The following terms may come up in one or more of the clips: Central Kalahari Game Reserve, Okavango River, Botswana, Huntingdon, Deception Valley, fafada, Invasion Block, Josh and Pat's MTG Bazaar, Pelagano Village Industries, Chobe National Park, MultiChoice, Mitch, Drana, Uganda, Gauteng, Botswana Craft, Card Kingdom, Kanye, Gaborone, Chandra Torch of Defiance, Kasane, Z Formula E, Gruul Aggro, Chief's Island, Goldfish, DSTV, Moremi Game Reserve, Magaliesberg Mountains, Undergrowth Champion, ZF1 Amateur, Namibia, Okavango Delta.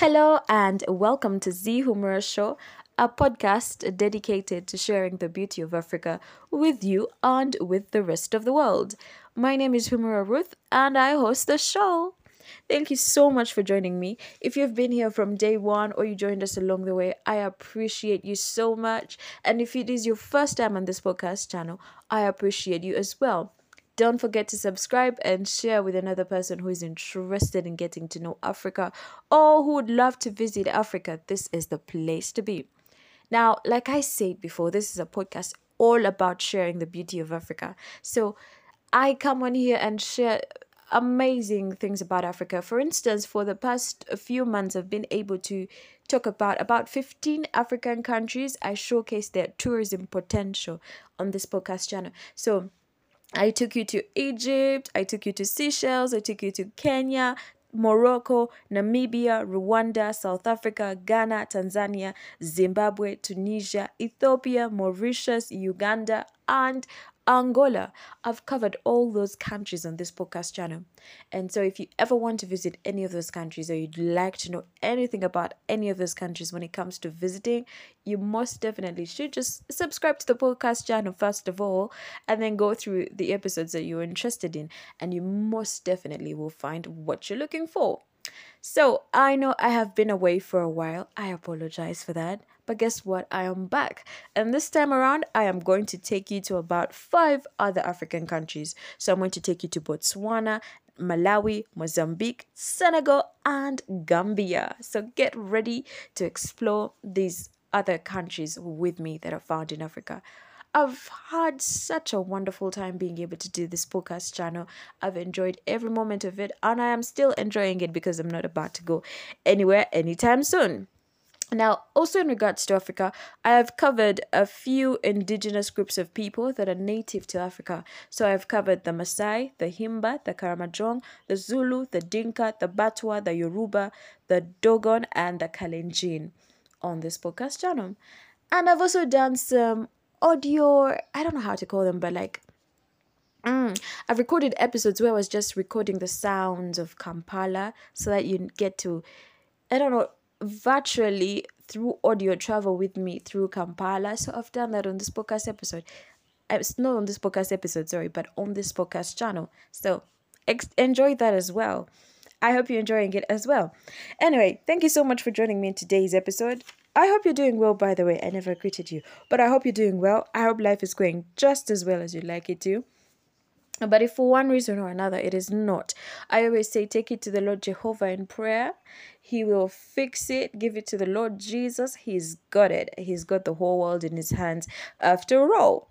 Hello and welcome to Zee Humura Show, a podcast dedicated to sharing the beauty of Africa with you and with the rest of the world. My name is Humura Ruth and I host the show. Thank you so much for joining me. If you've been here from day one or you joined us along the way, I appreciate you so much. And if it is your first time on this podcast channel, I appreciate you as well. Don't forget to subscribe and share with another person who is interested in getting to know Africa or who would love to visit Africa. This is the place to be. Now, like I said before, this is a podcast all about sharing the beauty of Africa. So I come on here and share amazing things about Africa. For instance, for the past few months, I've been able to talk about 15 African countries. I showcase their tourism potential on this podcast channel. So I took you to Egypt, I took you to Seychelles, I took you to Kenya, Morocco, Namibia, Rwanda, South Africa, Ghana, Tanzania, Zimbabwe, Tunisia, Ethiopia, Mauritius, Uganda, and Angola. I've covered all those countries on this podcast channel. And so if you ever want to visit any of those countries or you'd like to know anything about any of those countries when it comes to visiting, you most definitely should just subscribe to the podcast channel first of all, and then go through the episodes that you're interested in, and you most definitely will find what you're looking for. So I know I have been away for a while. I apologize for that. But guess what? I am back. And this time around, I am going to take you to about 5 other African countries. So I'm going to take you to Botswana, Malawi, Mozambique, Senegal, and Gambia. So get ready to explore these other countries with me that are found in Africa. I've had such a wonderful time being able to do this podcast channel. I've enjoyed every moment of it, and I am still enjoying it because I'm not about to go anywhere anytime soon. Now, also in regards to Africa, I have covered a few indigenous groups of people that are native to Africa. So I've covered the Maasai, the Himba, the Karamojong, the Zulu, the Dinka, the Batwa, the Yoruba, the Dogon, and the Kalenjin on this podcast channel. And I've also done some audio, I don't know how to call them, but like I've recorded episodes where I was just recording the sounds of Kampala so that you get to, I don't know, virtually through audio travel with me through Kampala. So I've done that on this podcast episode. It's not on this podcast episode, sorry, but on this podcast channel. So enjoy that as well. I hope you're enjoying it as well. Anyway, thank you so much for joining me in today's episode. I hope you're doing well, by the way. I never greeted you, but I hope you're doing well. I hope life is going just as well as you'd like it to. But if for one reason or another it is not, I always say take it to the Lord Jehovah in prayer. He will fix it. Give it to the Lord Jesus. He's got it. He's got the whole world in his hands after all.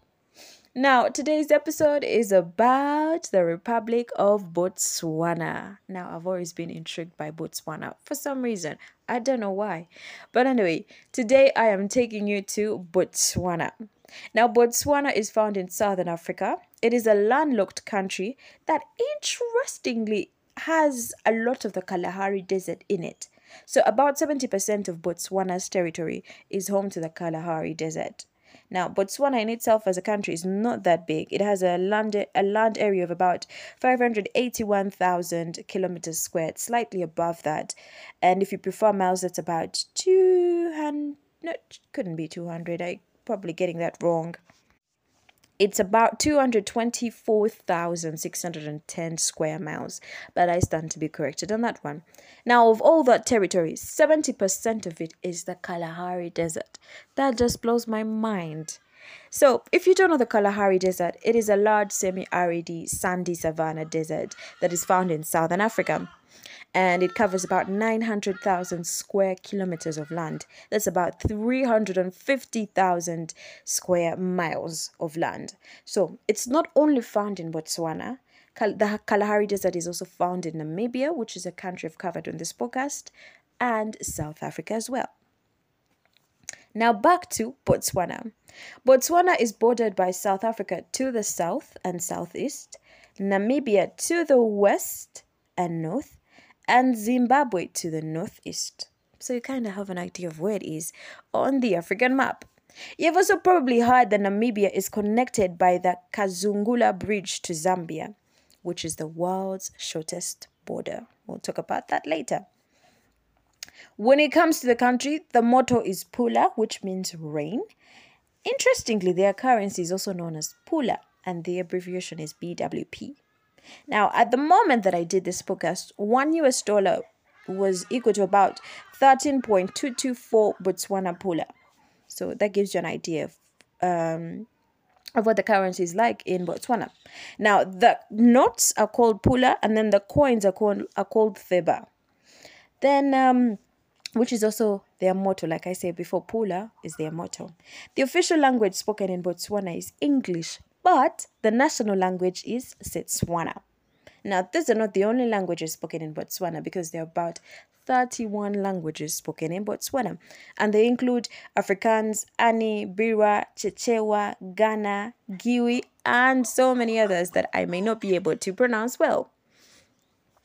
Now, today's episode is about the Republic of Botswana. Now, I've always been intrigued by Botswana for some reason. I don't know why. But anyway, today I am taking you to Botswana. Now, Botswana is found in southern Africa. It is a landlocked country that interestingly has a lot of the Kalahari Desert in it. So about 70% of Botswana's territory is home to the Kalahari Desert. Now, Botswana in itself as a country is not that big. It has a land area of about 581,000 kilometers squared, slightly above that. And if you prefer miles, that's about 200, no, it couldn't be 200, I'm probably getting that wrong. It's about 224,610 square miles, but I stand to be corrected on that one. Now, of all that territory, 70% of it is the Kalahari Desert. That just blows my mind. So, if you don't know the Kalahari Desert, it is a large semi-arid sandy savanna desert that is found in southern Africa. And it covers about 900,000 square kilometers of land. That's about 350,000 square miles of land. So it's not only found in Botswana. The Kalahari Desert is also found in Namibia, which is a country I've covered on this podcast, and South Africa as well. Now back to Botswana. Botswana is bordered by South Africa to the south and southeast, Namibia to the west and north, and Zimbabwe to the northeast. So you kind of have an idea of where it is on the African map. You've also probably heard that Namibia is connected by the Kazungula Bridge to Zambia, which is the world's shortest border. We'll talk about that later. When it comes to the country, the motto is Pula, which means rain. Interestingly, their currency is also known as Pula, and the abbreviation is BWP. Now, at the moment that I did this podcast, $1 was equal to about 13.224 Botswana Pula. So that gives you an idea of what the currency is like in Botswana. Now, the notes are called Pula, and then the coins are called Theba. Then, which is also their motto. Like I said before, Pula is their motto. The official language spoken in Botswana is English, but the national language is Setswana. Now, these are not the only languages spoken in Botswana, because there are about 31 languages spoken in Botswana. And they include Afrikaans, Ani, Birwa, Chechewa, Ghana, Giwi, and so many others that I may not be able to pronounce well.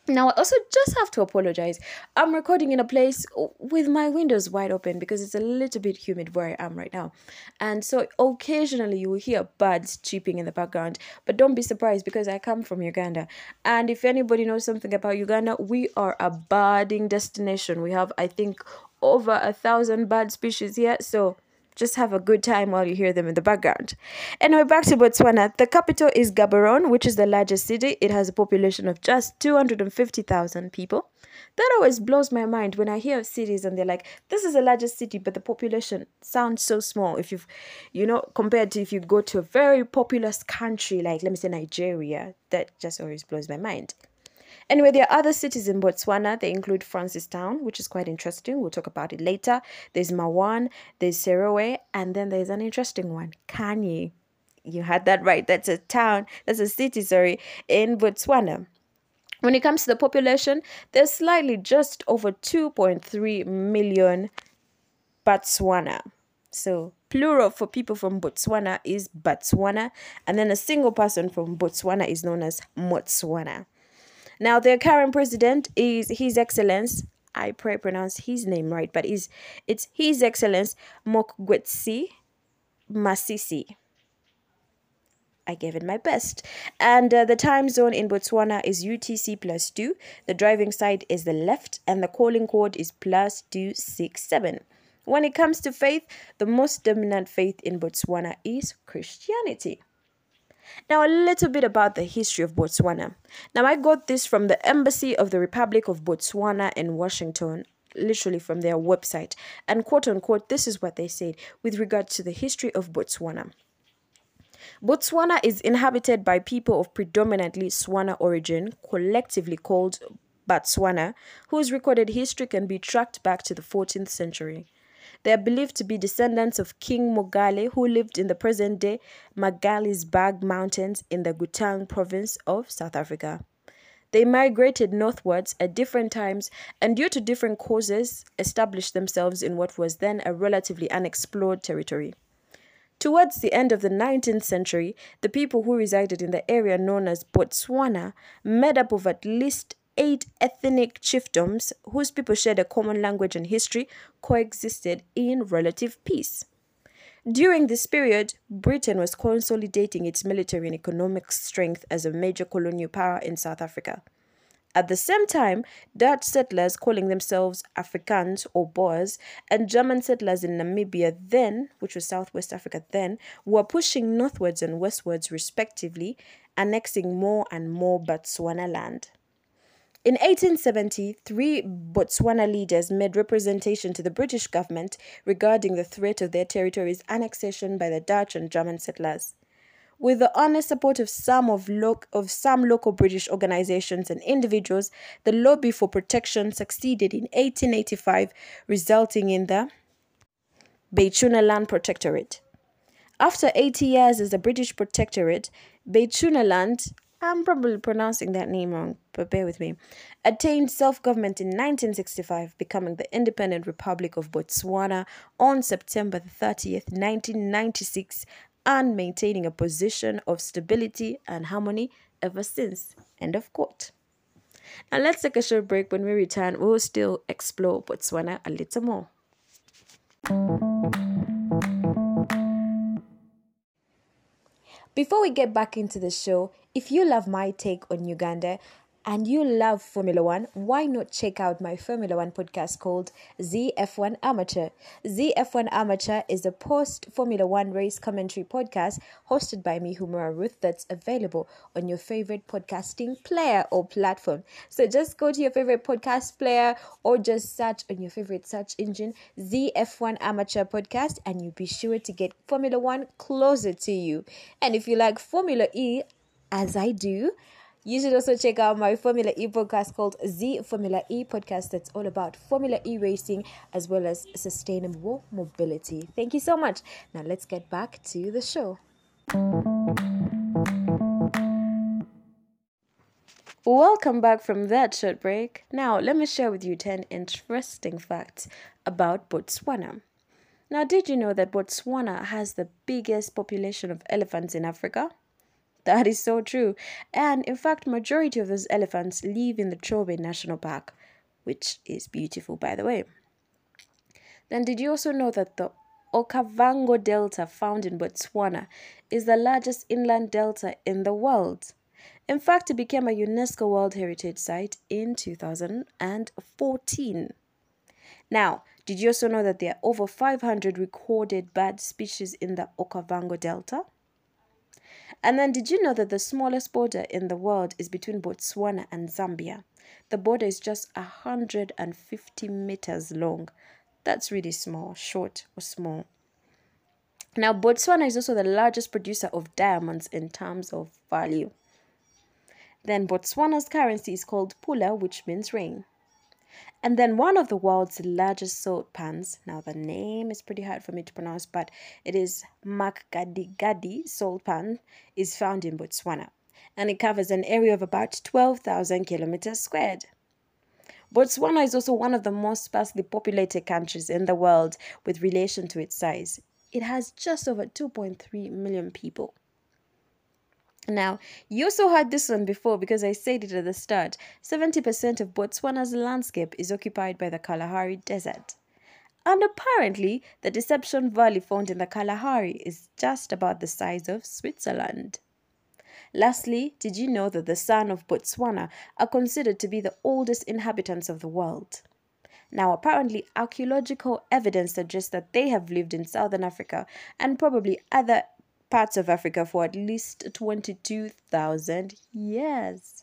Now, I also just have to apologize. I'm recording in a place with my windows wide open because it's a little bit humid where I am right now. And so occasionally you will hear birds chirping in the background. But don't be surprised, because I come from Uganda. And if anybody knows something about Uganda, we are a birding destination. We have, I think, over 1,000 bird species here. So just have a good time while you hear them in the background. Anyway, back to Botswana. The capital is Gaborone, which is the largest city. It has a population of just 250,000 people. That always blows my mind when I hear of cities and they're like, this is the largest city, but the population sounds so small. If you've, compared to if you go to a very populous country, like, let me say, Nigeria, that just always blows my mind. Anyway, there are other cities in Botswana. They include Francistown, which is quite interesting. We'll talk about it later. There's Mawan, there's Serowe, and then there's an interesting one, Kanye. You had that right. That's a town, that's a city, sorry, in Botswana. When it comes to the population, there's slightly just over 2.3 million Botswana. So plural for people from Botswana is Batswana, and then a single person from Botswana is known as Motswana. Now, their current president is His Excellence, I pray pronounce his name right, but it's His Excellence Mokgweetsi Masisi. I gave it my best. And the time zone in Botswana is UTC+2. The driving side is the left, and the calling code is +267. When it comes to faith, the most dominant faith in Botswana is Christianity. Now, a little bit about the history of Botswana. Now, I got this from the Embassy of the Republic of Botswana in Washington, literally from their website. And quote unquote, this is what they said with regard to the history of Botswana. Botswana is inhabited by people of predominantly Swana origin, collectively called Batswana, whose recorded history can be tracked back to the 14th century. They are believed to be descendants of King Mogale, who lived in the present-day Magaliesberg Mountains in the Gauteng province of South Africa. They migrated northwards at different times and, due to different causes, established themselves in what was then a relatively unexplored territory. Towards the end of the 19th century, the people who resided in the area known as Botswana, made up of at least 8 ethnic chiefdoms whose people shared a common language and history, coexisted in relative peace. During this period, Britain was consolidating its military and economic strength as a major colonial power in South Africa. At the same time, Dutch settlers calling themselves Afrikaans or Boers and German settlers in Namibia then, which was Southwest Africa then, were pushing northwards and westwards respectively, annexing more and more Botswana land. In 1870, 3 Botswana leaders made representation to the British government regarding the threat of their territory's annexation by the Dutch and German settlers. With the honest support of some local British organizations and individuals, the lobby for protection succeeded in 1885, resulting in the Bechuanaland Protectorate. After 80 years as a British protectorate, Bechuanaland, I'm probably pronouncing that name wrong, but bear with me, attained self-government in 1965, becoming the Independent Republic of Botswana on September 30th, 1996, and maintaining a position of stability and harmony ever since. End of quote. Now let's take a short break. When we return, we will still explore Botswana a little more. Before we get back into the show, if you love my take on Uganda, and you love Formula 1, why not check out my Formula 1 podcast called ZF1 Amateur. ZF1 Amateur is a post-Formula 1 race commentary podcast hosted by me, Humura Ruth, that's available on your favorite podcasting player or platform. So just go to your favorite podcast player or just search on your favorite search engine, ZF1 Amateur Podcast, and you'll be sure to get Formula 1 closer to you. And if you like Formula E, as I do, you should also check out my Formula E podcast called Z Formula E Podcast that's all about Formula E racing as well as sustainable mobility. Thank you so much. Now let's get back to the show. Welcome back from that short break. Now let me share with you 10 interesting facts about Botswana. Now, did you know that Botswana has the biggest population of elephants in Africa? That is so true. And in fact, majority of those elephants live in the Chobe National Park, which is beautiful, by the way. Then did you also know that the Okavango Delta found in Botswana is the largest inland delta in the world? In fact, it became a UNESCO World Heritage Site in 2014. Now, did you also know that there are over 500 recorded bird species in the Okavango Delta? And then did you know that the smallest border in the world is between Botswana and Zambia? The border is just 150 meters long. That's really small, short or small. Now, Botswana is also the largest producer of diamonds in terms of value. Then Botswana's currency is called Pula, which means ring. And then one of the world's largest salt pans, now the name is pretty hard for me to pronounce, but it is Magaliesberg salt pan, is found in Botswana. And it covers an area of about 12,000 kilometers squared. Botswana is also one of the most sparsely populated countries in the world with relation to its size. It has just over 2.3 million people. Now, you also heard this one before because I said it at the start. 70% of Botswana's landscape is occupied by the Kalahari Desert. And apparently, the Deception Valley found in the Kalahari is just about the size of Switzerland. Lastly, did you know that the San of Botswana are considered to be the oldest inhabitants of the world? Now, apparently, archaeological evidence suggests that they have lived in southern Africa and probably other parts of Africa for at least 22,000 years.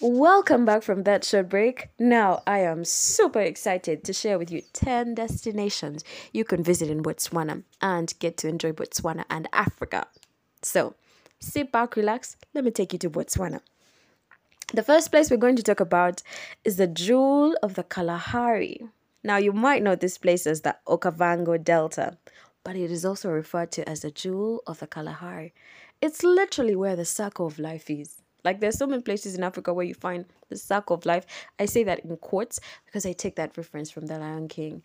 Welcome back from that short break. Now, I am super excited to share with you 10 destinations you can visit in Botswana and get to enjoy Botswana and Africa. So, sit back, relax, let me take you to Botswana. The first place we're going to talk about is the jewel of the Kalahari. Now, you might know this place as the Okavango Delta, but it is also referred to as the jewel of the Kalahari. It's literally where the circle of life is. Like, there's so many places in Africa where you find the circle of life. I say that in quotes because I take that reference from The Lion King.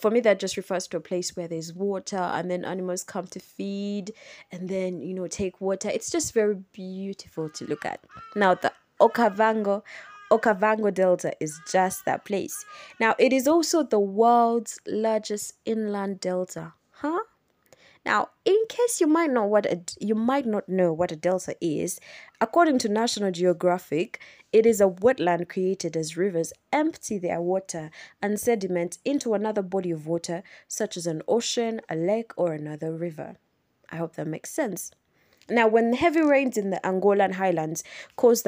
For me, that just refers to a place where there's water and then animals come to feed and then, you know, take water. It's just very beautiful to look at. Now, the Okavango Delta is just that place. Now, it is also the world's largest inland delta. Now, in case you might know what a delta is, according to National Geographic, it is a wetland created as rivers empty their water and sediment into another body of water, such as an ocean, a lake, or another river. I hope that makes sense. Now, when heavy rains in the Angolan highlands cause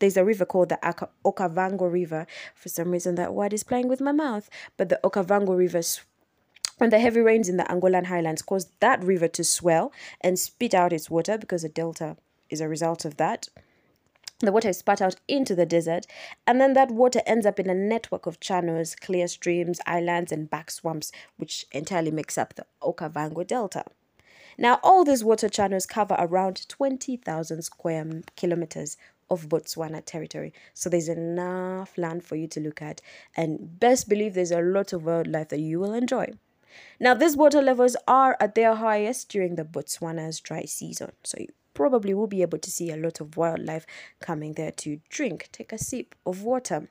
there's a river called the Okavango River. For some reason, that word is playing with my mouth. But the Okavango River, when the heavy rains in the Angolan highlands caused that river to swell and spit out its water, because a delta is a result of that. The water is spat out into the desert, and then that water ends up in a network of channels, clear streams, islands, and back swamps, which entirely makes up the Okavango Delta. Now, all these water channels cover around 20,000 square kilometers of Botswana territory. So there's enough land for you to look at. And best believe there's a lot of wildlife that you will enjoy. Now, these water levels are at their highest during the Botswana's dry season. So you probably will be able to see a lot of wildlife coming there to drink, take a sip of water.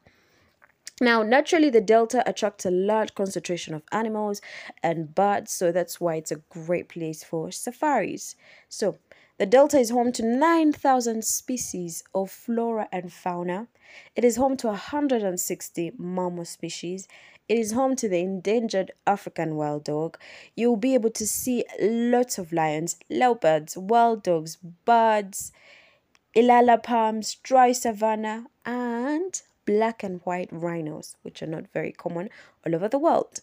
Now, naturally, the delta attracts a large concentration of animals and birds, so that's why it's a great place for safaris. So, the delta is home to 9,000 species of flora and fauna. It is home to 160 mammal species. It is home to the endangered African wild dog. You'll be able to see lots of lions, leopards, wild dogs, birds, ilala palms, dry savanna, and black and white rhinos, which are not very common all over the world.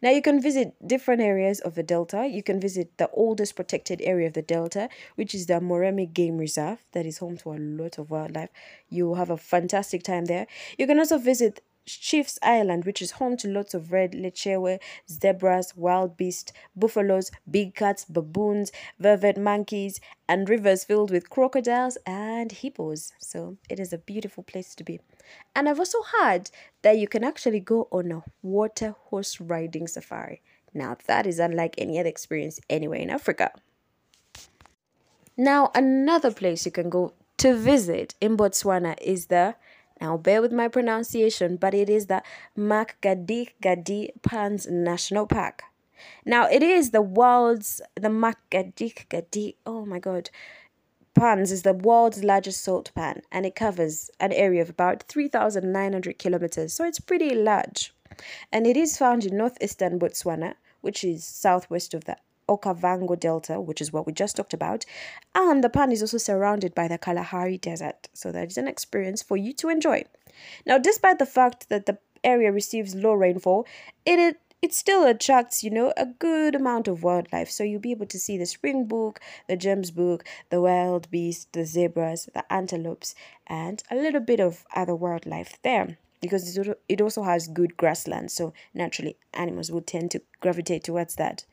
Now, you can visit different areas of the delta. You can visit the oldest protected area of the delta, which is the Moremi Game Reserve, that is home to a lot of wildlife. You will have a fantastic time there. You can also visit Chief's Island, which is home to lots of red lechewe, zebras, wild beasts, buffaloes, big cats, baboons, vervet monkeys, and rivers filled with crocodiles and hippos. So it is a beautiful place to be. And I've also heard that you can actually go on a water horse riding safari. Now that is unlike any other experience anywhere in Africa. Now, another place you can go to visit in Botswana is the, now bear with my pronunciation, but it is the Magaliesberg National Park. Now, it is the world's, the Magaliesberg, oh my god, Pans is the world's largest salt pan, and it covers an area of about 3,900 kilometers, so it's pretty large. And it is found in northeastern Botswana, which is southwest of the Okavango Delta, which is what we just talked about, and the pan is also surrounded by the Kalahari Desert, so that is an experience for you to enjoy. Now, despite the fact that the area receives low rainfall, it still attracts, you know, a good amount of wildlife, so you'll be able to see the springbok, the gemsbok, the wild beast, the zebras, the antelopes, and a little bit of other wildlife there, because it also has good grassland, so naturally animals will tend to gravitate towards that.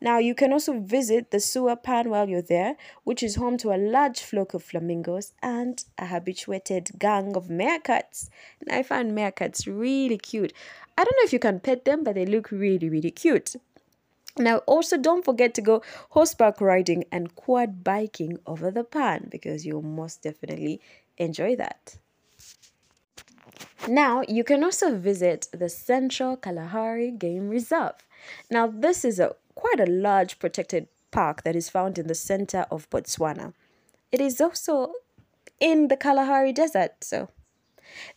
Now, you can also visit the Sewer Pan while you're there, which is home to a large flock of flamingos and a habituated gang of meerkats. And I find meerkats really cute. I don't know if you can pet them, but they look really, really cute. Now, also don't forget to go horseback riding and quad biking over the pan, because you'll most definitely enjoy that. Now, you can also visit the Central Kalahari Game Reserve. Now, this is quite a large protected park that is found in the center of Botswana. It is also in the Kalahari Desert, so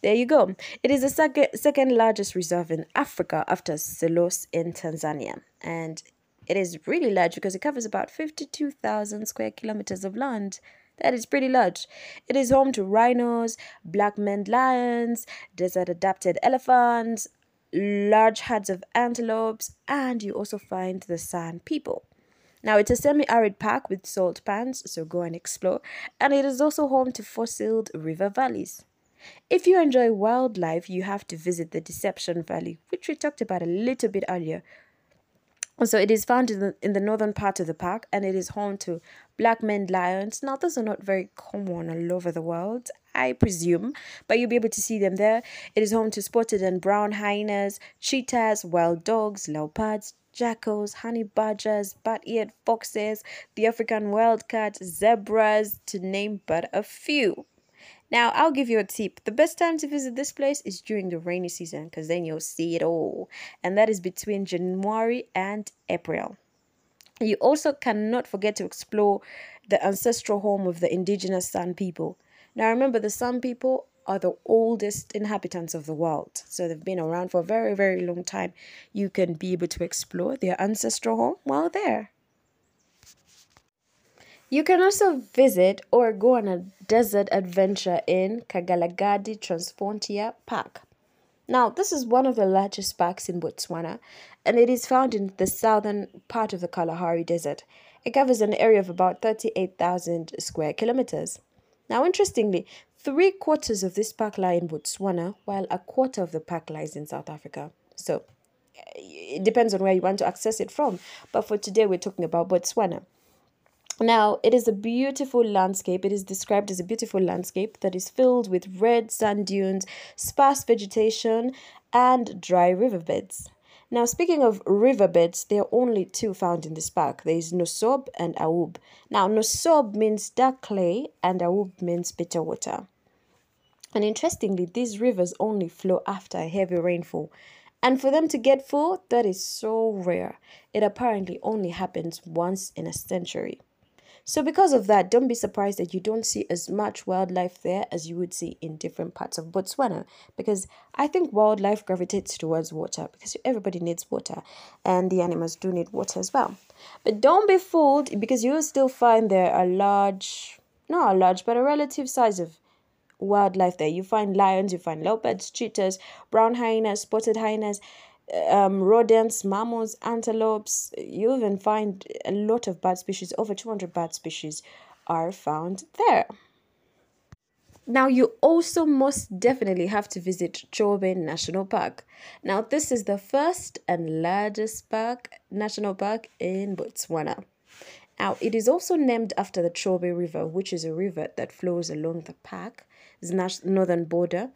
there you go. It is the second largest reserve in Africa after Selous in Tanzania, and it is really large because it covers about 52,000 square kilometers of land. That is pretty large. It is home to rhinos, black maned lions, desert-adapted elephants, large herds of antelopes, and you also find the San people. Now, it's a semi-arid park with salt pans, so go and explore. And it is also home to fossiled river valleys. If you enjoy wildlife, you have to visit the Deception Valley, which we talked about a little bit earlier. So it is found in the northern part of the park, and it is home to black maned lions. Now, those are not very common all over the world, I presume, but you'll be able to see them there. It is home to spotted and brown hyenas, cheetahs, wild dogs, leopards, jackals, honey badgers, bat-eared foxes, the African wildcat, zebras, to name but a few. Now, I'll give you a tip. The best time to visit this place is during the rainy season, because then you'll see it all. And that is between January and April. You also cannot forget to explore the ancestral home of the indigenous San people. Now, remember, the San people are the oldest inhabitants of the world. So they've been around for a very, very long time. You can be able to explore their ancestral home while there. You can also visit or go on a desert adventure in Kagalagadi Transfrontier Park. Now, this is one of the largest parks in Botswana, and it is found in the southern part of the Kalahari Desert. It covers an area of about 38,000 square kilometers. Now, interestingly, 3/4 of this park lie in Botswana, while 1/4 of the park lies in South Africa. So, it depends on where you want to access it from. But for today, we're talking about Botswana. Now, it is a beautiful landscape. It is described as a beautiful landscape that is filled with red sand dunes, sparse vegetation, and dry riverbeds. Now, speaking of riverbeds, there are only two found in this park. There is Nosob and Aoub. Now, Nosob means dark clay, and Aoub means bitter water. And interestingly, these rivers only flow after a heavy rainfall. And for them to get full, that is so rare. It apparently only happens once in a century. So because of that, don't be surprised that you don't see as much wildlife there as you would see in different parts of Botswana, because I think wildlife gravitates towards water because everybody needs water and the animals do need water as well. But don't be fooled, because you'll still find there a large, not a large, but a relative size of wildlife there. You find lions, you find leopards, cheetahs, brown hyenas, spotted hyenas, rodents, mammals, antelopes. You even find a lot of bird species. Over 200 bird species are found there. Now, you also most definitely have to visit Chobe National Park. Now, this is the first and largest national park in Botswana. Now, it is also named after the Chobe River, which is a river that flows along the park's northern border,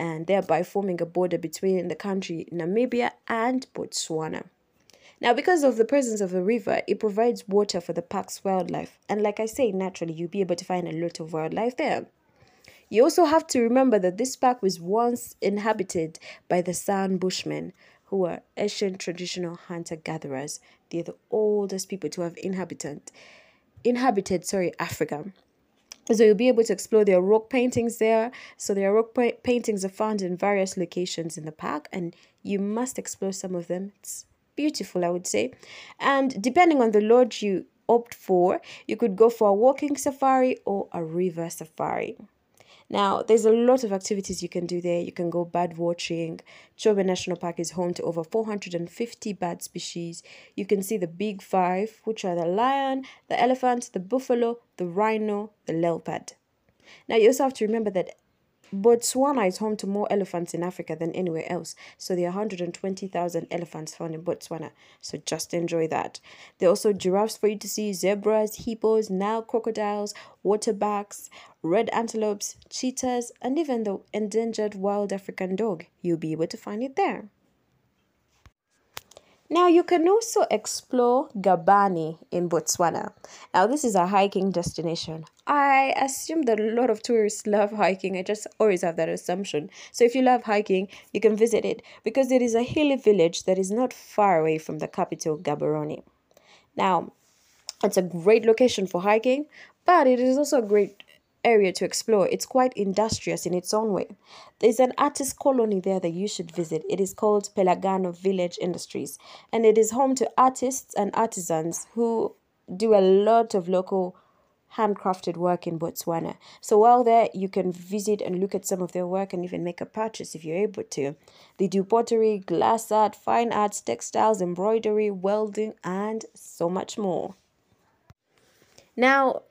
and thereby forming a border between the country Namibia and Botswana. Now, because of the presence of the river, it provides water for the park's wildlife. And like I say, naturally, you'll be able to find a lot of wildlife there. You also have to remember that this park was once inhabited by the San Bushmen, who are ancient traditional hunter-gatherers. They're the oldest people to have inhabited Africa. So you'll be able to explore their rock paintings there. So their rock paintings are found in various locations in the park, and you must explore some of them. It's beautiful, I would say. And depending on the lodge you opt for, you could go for a walking safari or a river safari. Now, there's a lot of activities you can do there. You can go bird watching. Chobe National Park is home to over 450 bird species. You can see the big five, which are the lion, the elephant, the buffalo, the rhino, the leopard. Now, you also have to remember that Botswana is home to more elephants in Africa than anywhere else. So there are 120,000 elephants found in Botswana. So just enjoy that. There are also giraffes for you to see, zebras, hippos, Nile crocodiles, waterbacks, red antelopes, cheetahs, and even the endangered wild African dog. You'll be able to find it there. Now, you can also explore Gaborone in Botswana. Now, this is a hiking destination. I assume that a lot of tourists love hiking. I just always have that assumption. So if you love hiking, you can visit it, because it is a hilly village that is not far away from the capital, Gaborone. Now, it's a great location for hiking, but it is also a great area to explore. It's quite industrious in its own way. There's an artist colony there that you should visit. It is called Pelagano Village Industries, and it is home to artists and artisans who do a lot of local handcrafted work in Botswana. So while there, you can visit and look at some of their work and even make a purchase if you're able to. They do pottery, glass art, fine arts, textiles, embroidery, welding, and so much more. Now,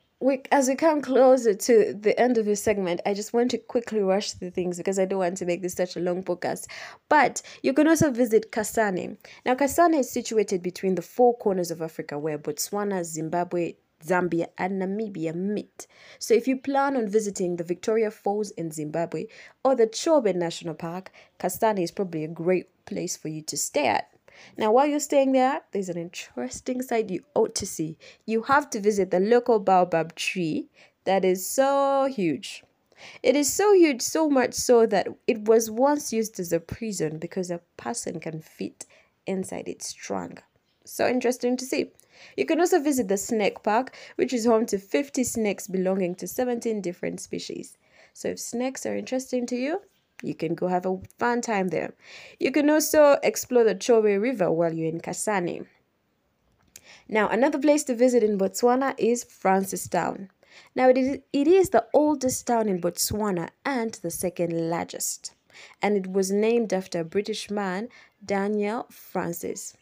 as we come closer to the end of this segment, I just want to quickly rush through things because I don't want to make this such a long podcast. But you can also visit Kasane. Now, Kasane is situated between the four corners of Africa where Botswana, Zimbabwe, Zambia, and Namibia meet. So if you plan on visiting the Victoria Falls in Zimbabwe or the Chobe National Park, Kasane is probably a great place for you to stay at. Now, while you're staying there, there's an interesting site you ought to see. You have to visit the local baobab tree that is so huge. It is so huge, so much so that it was once used as a prison because a person can fit inside its trunk. So interesting to see. You can also visit the snake park, which is home to 50 snakes belonging to 17 different species. So if snakes are interesting to you, you can go have a fun time there. You can also explore the Chobe River while you're in Kasane. Now, another place to visit in Botswana is Francistown. Now, it is the oldest town in Botswana and the second largest. And it was named after a British man, Daniel Francis.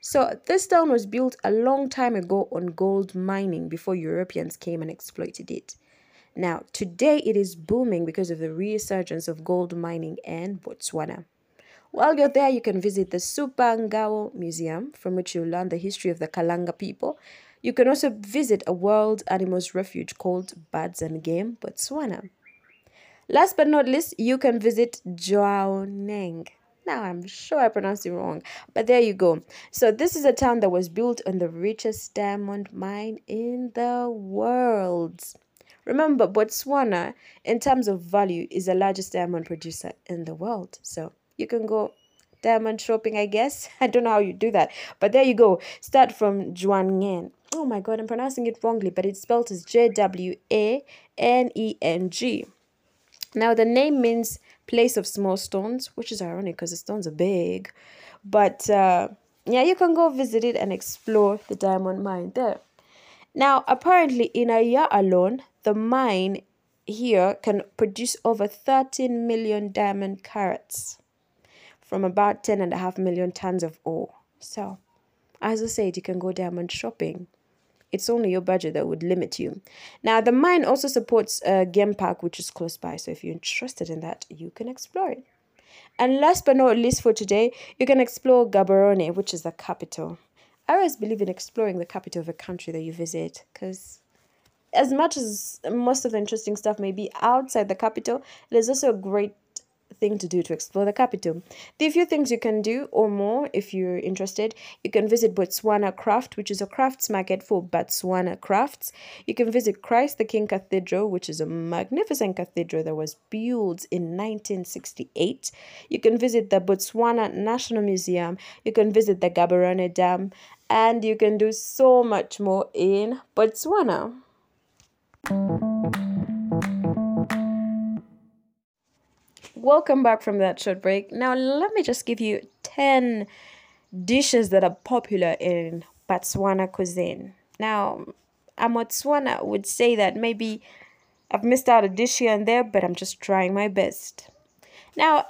So, this town was built a long time ago on gold mining before Europeans came and exploited it. Now, today it is booming because of the resurgence of gold mining in Botswana. While you're there, you can visit the Supangao Museum, from which you'll learn the history of the Kalanga people. You can also visit a wild animals refuge called Birds and Game Botswana. Last but not least, you can visit Jwaneng. Now, I'm sure I pronounced it wrong, but there you go. So this is a town that was built on the richest diamond mine in the world. Remember, Botswana, in terms of value, is the largest diamond producer in the world. So you can go diamond shopping, I guess. I don't know how you do that. But there you go. Start from Jwaneng. Oh my God, I'm pronouncing it wrongly, but it's spelled as Jwaneng. Now, the name means place of small stones, which is ironic because the stones are big. But yeah, you can go visit it and explore the diamond mine there. Now, apparently, in a year alone, the mine here can produce over 13 million diamond carats from about 10.5 million tons of ore. So, as I said, you can go diamond shopping. It's only your budget that would limit you. Now, the mine also supports a game park, which is close by. So if you're interested in that, you can explore it. And last but not least for today, you can explore Gaborone, which is the capital. I always believe in exploring the capital of a country that you visit, because as much as most of the interesting stuff may be outside the capital, there's also a great thing to do to explore the capital. There are a few things you can do or more if you're interested. You can visit Botswana Craft, which is a crafts market for Botswana crafts. You can visit Christ the King Cathedral, which is a magnificent cathedral that was built in 1968. You can visit the Botswana National Museum. You can visit the Gaborone Dam, and you can do so much more in Botswana. Welcome back from that short break. Now, let me just give you 10 dishes that are popular in Botswana cuisine. Now, a Motswana would say that maybe I've missed out a dish here and there, but I'm just trying my best. Now,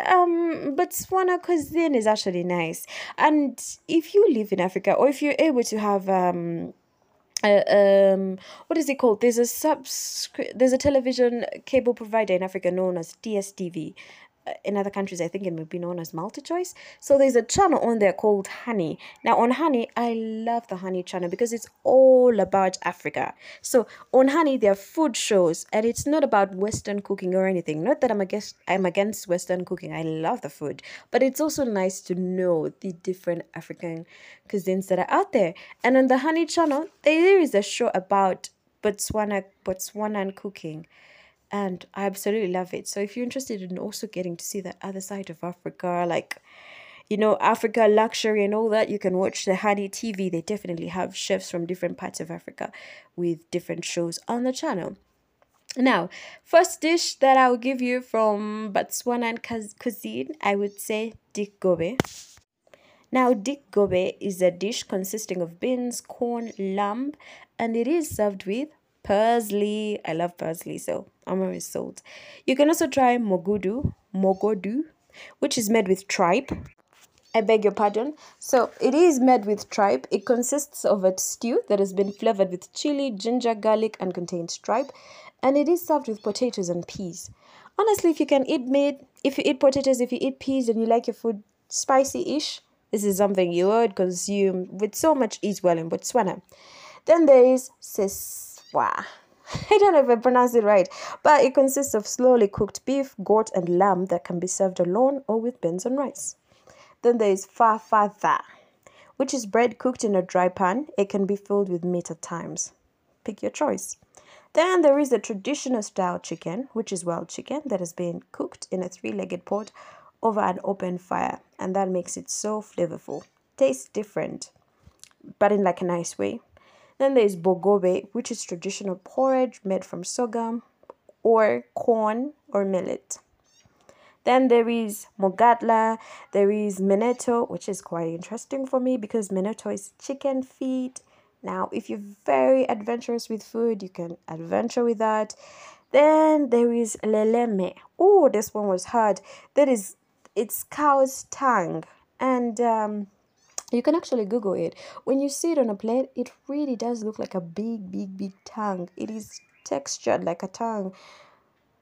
Botswana cuisine is actually nice. And if you live in Africa, or if you're able to have what is it called? There's a television cable provider in Africa known as DSTV. In other countries, I think it may be known as MultiChoice. So there's a channel on there called Honey. Now on Honey, I love the Honey channel because it's all about Africa. So on Honey, there are food shows, and it's not about Western cooking or anything. Not that I'm against Western cooking. I love the food, but it's also nice to know the different African cuisines that are out there. And on the Honey channel, there is a show about Botswanan cooking, and I absolutely love it. So if you're interested in also getting to see the other side of Africa, like, you know, Africa luxury and all that, you can watch the Honey TV. They definitely have chefs from different parts of Africa with different shows on the channel. Now, first dish that I will give you from Botswana cuisine, I would say dik gobe. Now, dik gobe is a dish consisting of beans, corn, lamb, and it is served with parsley. I love parsley, so I'm always sold. You can also try mogodu, which is made with tripe. I beg your pardon. So it is made with tripe. It consists of a stew that has been flavored with chili, ginger, garlic, and contains tripe. And it is served with potatoes and peas. Honestly, if you eat potatoes, if you eat peas, and you like your food spicy-ish, this is something you would consume with so much ease well in Botswana. Then there is seswa. I don't know if I pronounced it right, but it consists of slowly cooked beef, goat, and lamb that can be served alone or with beans and rice. Then there is fafada, which is bread cooked in a dry pan. It can be filled with meat at times. Pick your choice. Then there is the traditional style chicken, which is wild chicken that has been cooked in a three-legged pot over an open fire, and that makes it so flavorful. Tastes different, but in like a nice way. Then there is bogobe, which is traditional porridge made from sorghum or corn or millet. Then there is mogatla, there is meneto, which is quite interesting for me because meneto is chicken feet. Now, if you're very adventurous with food, you can adventure with that. Then there is leleme. Oh, this one was hard. It's cow's tongue, and you can actually Google it. When you see it on a plate, it really does look like a big tongue. It is textured like a tongue.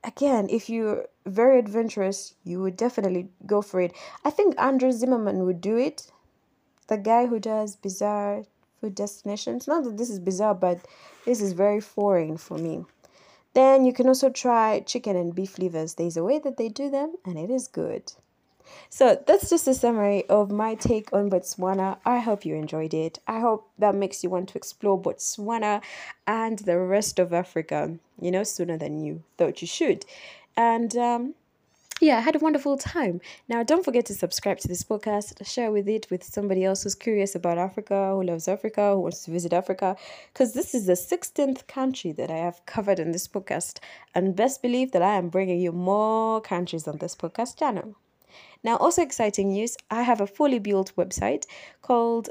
Again, if you're very adventurous, you would definitely go for it. I think Andrew Zimmerman would do it, the guy who does bizarre food destinations. Not that this is bizarre, but this is very foreign for me. Then you can also try chicken and beef livers. There's a way that they do them, and it is good. So that's just a summary of my take on Botswana. I hope you enjoyed it. I hope that makes you want to explore Botswana and the rest of Africa, you know, sooner than you thought you should. And yeah, I had a wonderful time. Now, don't forget to subscribe to this podcast. Share with somebody else who's curious about Africa, who loves Africa, who wants to visit Africa. Because this is the 16th country that I have covered in this podcast. And best believe that I am bringing you more countries on this podcast channel. Now, also exciting news. I have a fully built website called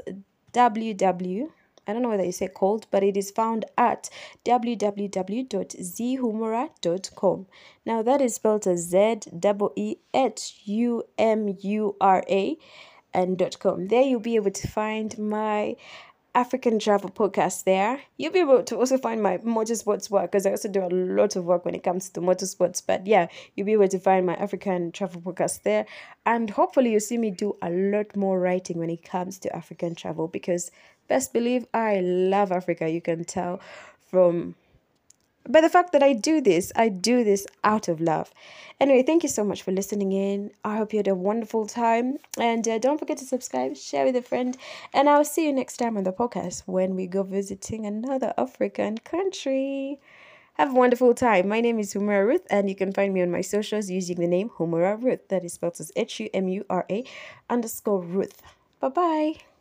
I don't know whether you say cold, but it is found at www.zeehumura.com. Now, that is spelled as ZEEHUMURA and .com. There you'll be able to find my African travel podcast there. You'll be able to also find my motorsports work, because I also do a lot of work when it comes to motorsports. But yeah, you'll be able to find my African travel podcast there. And hopefully you'll see me do a lot more writing when it comes to African travel, because best believe I love Africa. You can tell from by the fact that I do this out of love. Anyway, thank you so much for listening in. I hope you had a wonderful time. And don't forget to subscribe, share with a friend. And I'll see you next time on the podcast when we go visiting another African country. Have a wonderful time. My name is Humura Ruth, and you can find me on my socials using the name Humura Ruth. That is spelled as HUMURA_Ruth. Bye-bye.